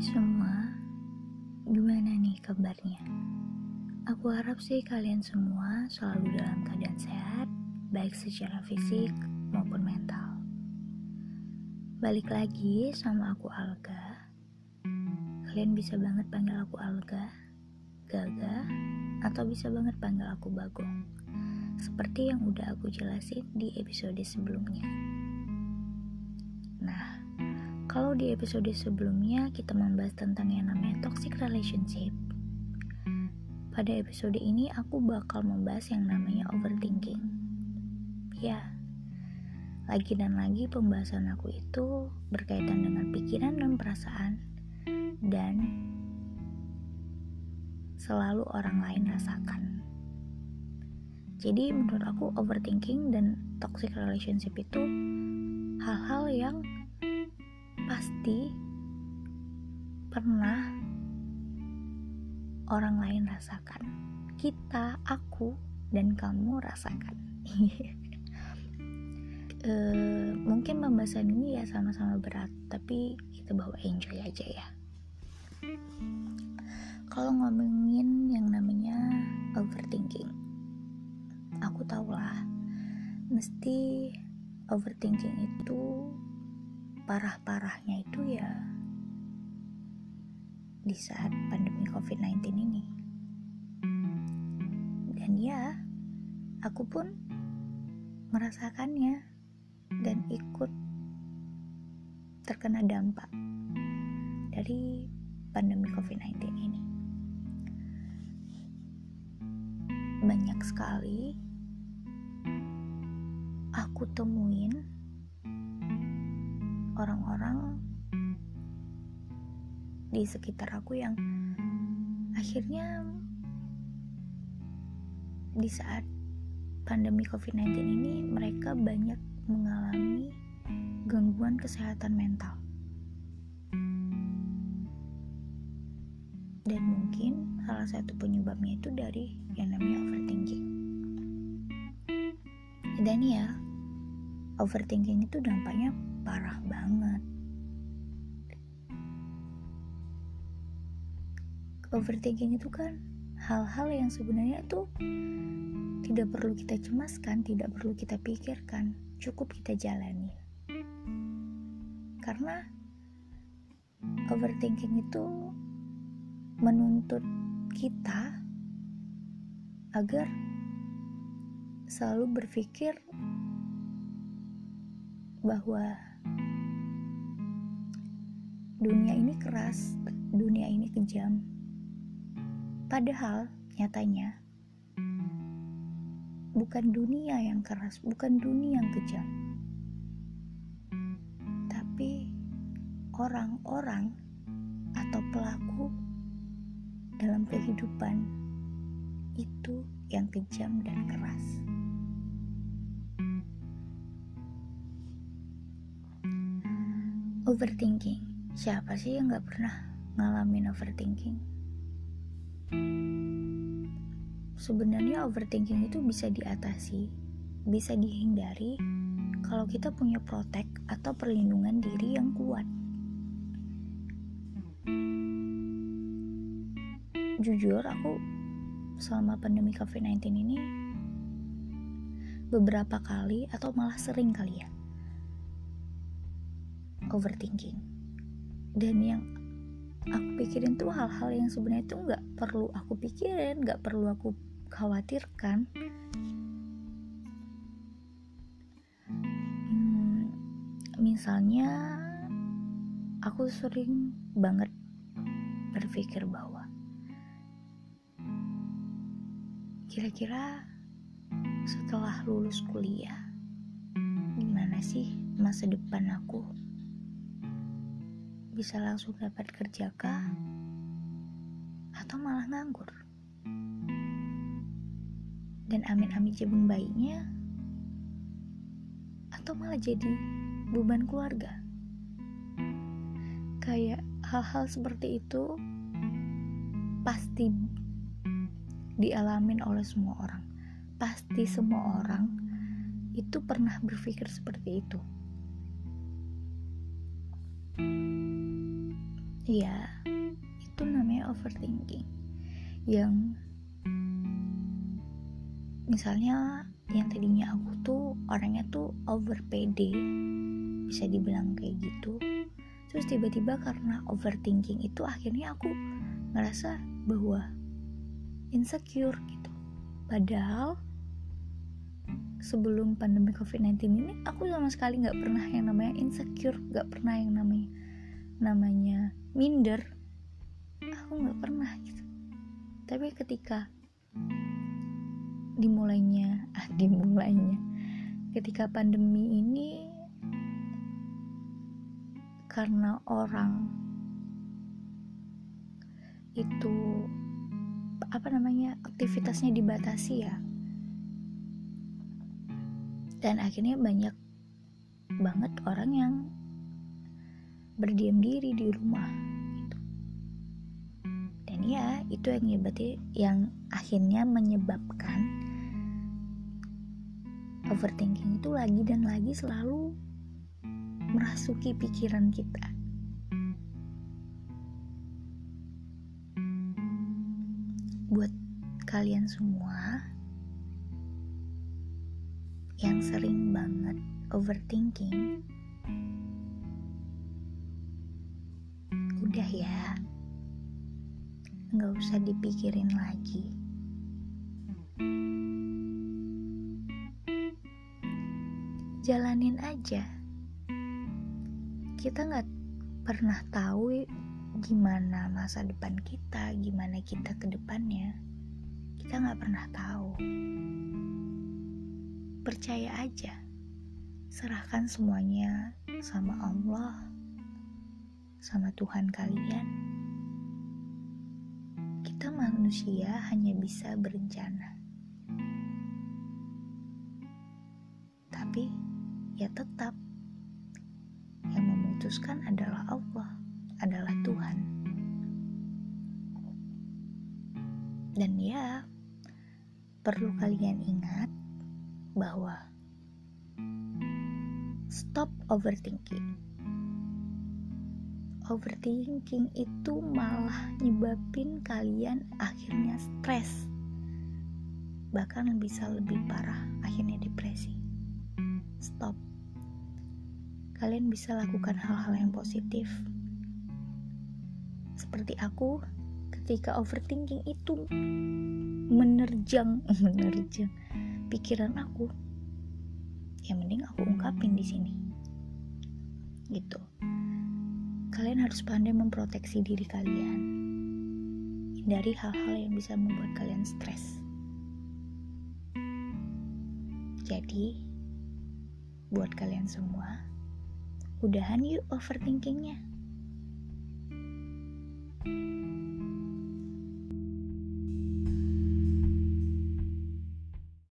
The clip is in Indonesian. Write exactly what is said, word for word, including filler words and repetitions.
semua, gimana nih kabarnya? Aku harap sih kalian semua selalu dalam keadaan sehat, baik secara fisik maupun mental. Balik lagi sama aku Alga. Kalian bisa banget panggil aku Alga, Gaga, atau bisa banget panggil aku Bagong. Seperti yang udah aku jelasin di episode sebelumnya. Nah, kalau di episode sebelumnya kita membahas tentang yang namanya toxic relationship, pada episode ini aku bakal membahas yang namanya overthinking. Ya, lagi dan lagi pembahasan aku itu berkaitan dengan pikiran dan perasaan, dan selalu orang lain rasakan. Jadi menurut aku overthinking dan toxic relationship itu hal-hal yang pasti pernah orang lain rasakan. Kita, aku, dan kamu rasakan. e, mungkin pembahasan ini ya sama-sama berat, tapi kita bawa enjoy aja ya. Kalau ngomongin yang namanya overthinking, aku tahulah mesti overthinking itu parah-parahnya itu ya di saat pandemi covid sembilan belas ini. Dan ya, aku pun merasakannya dan ikut terkena dampak dari pandemi covid sembilan belas ini. Banyak sekali aku temuin orang-orang di sekitar aku yang akhirnya di saat pandemi covid sembilan belas ini mereka banyak mengalami gangguan kesehatan mental. Dan mungkin salah satu penyebabnya itu dari yang namanya overthinking. Dan ya, overthinking itu dampaknya parah banget. Overthinking itu kan hal-hal yang sebenarnya itu tidak perlu kita cemaskan, tidak perlu kita pikirkan, cukup kita jalani. Karena overthinking itu menuntut kita agar selalu berpikir bahwa dunia ini keras, dunia ini kejam. Padahal nyatanya bukan dunia yang keras, bukan dunia yang kejam. Tapi orang-orang atau pelaku dalam kehidupan itu yang kejam dan keras. Overthinking. Siapa sih yang gak pernah ngalamin overthinking? Sebenarnya overthinking itu bisa diatasi, bisa dihindari kalau kita punya protek atau perlindungan diri yang kuat. Jujur, aku selama pandemi covid sembilan belas ini beberapa kali atau malah sering kali ya overthinking. Dan yang aku pikirin tuh hal-hal yang sebenarnya tuh gak perlu aku pikirin, gak perlu aku khawatirkan. hmm, Misalnya aku sering banget berpikir bahwa kira-kira setelah lulus kuliah gimana sih masa depan aku? Bisa langsung dapat kerja kah? Atau malah nganggur? Dan amin-amin jebung baiknya? Atau malah jadi beban keluarga? Kayak hal-hal seperti itu pasti dialamin oleh semua orang. Pasti semua orang itu pernah berpikir seperti itu. ya itu namanya overthinking. Yang misalnya yang tadinya aku tuh orangnya tuh over pede, bisa dibilang kayak gitu, terus tiba-tiba karena overthinking itu akhirnya aku ngerasa bahwa insecure gitu. Padahal sebelum pandemi covid sembilan belas ini aku sama sekali gak pernah yang namanya insecure, gak pernah yang namanya namanya minder, aku gak pernah gitu. Tapi ketika dimulainya ah dimulainya ketika pandemi ini, karena orang itu apa namanya aktivitasnya dibatasi ya, dan akhirnya banyak banget orang yang berdiam diri di rumah gitu. Dan ya itu yang nyebati, yang akhirnya menyebabkan overthinking itu lagi dan lagi selalu merasuki pikiran kita. Buat kalian semua yang sering banget overthinking, udah ya, gak usah dipikirin lagi. Jalanin aja. Kita gak pernah tahu gimana masa depan kita, gimana kita ke depannya. Kita gak pernah tahu. Percaya aja, serahkan semuanya sama Allah, sama Tuhan kalian. Kita manusia hanya bisa berencana, tapi ya tetap yang memutuskan adalah Allah, adalah Tuhan. Dan ya perlu kalian ingat bahwa stop overthinking. Overthinking itu malah nyebabin kalian akhirnya stres, bahkan bisa lebih parah, akhirnya depresi. Stop. Kalian bisa lakukan hal-hal yang positif. Seperti aku ketika overthinking itu menerjang menerjang pikiran aku, ya mending aku ungkapin di sini gitu. Kalian harus pandai memproteksi diri kalian, hindari hal-hal yang bisa membuat kalian stres. Jadi buat kalian semua, udahan yuk overthinkingnya.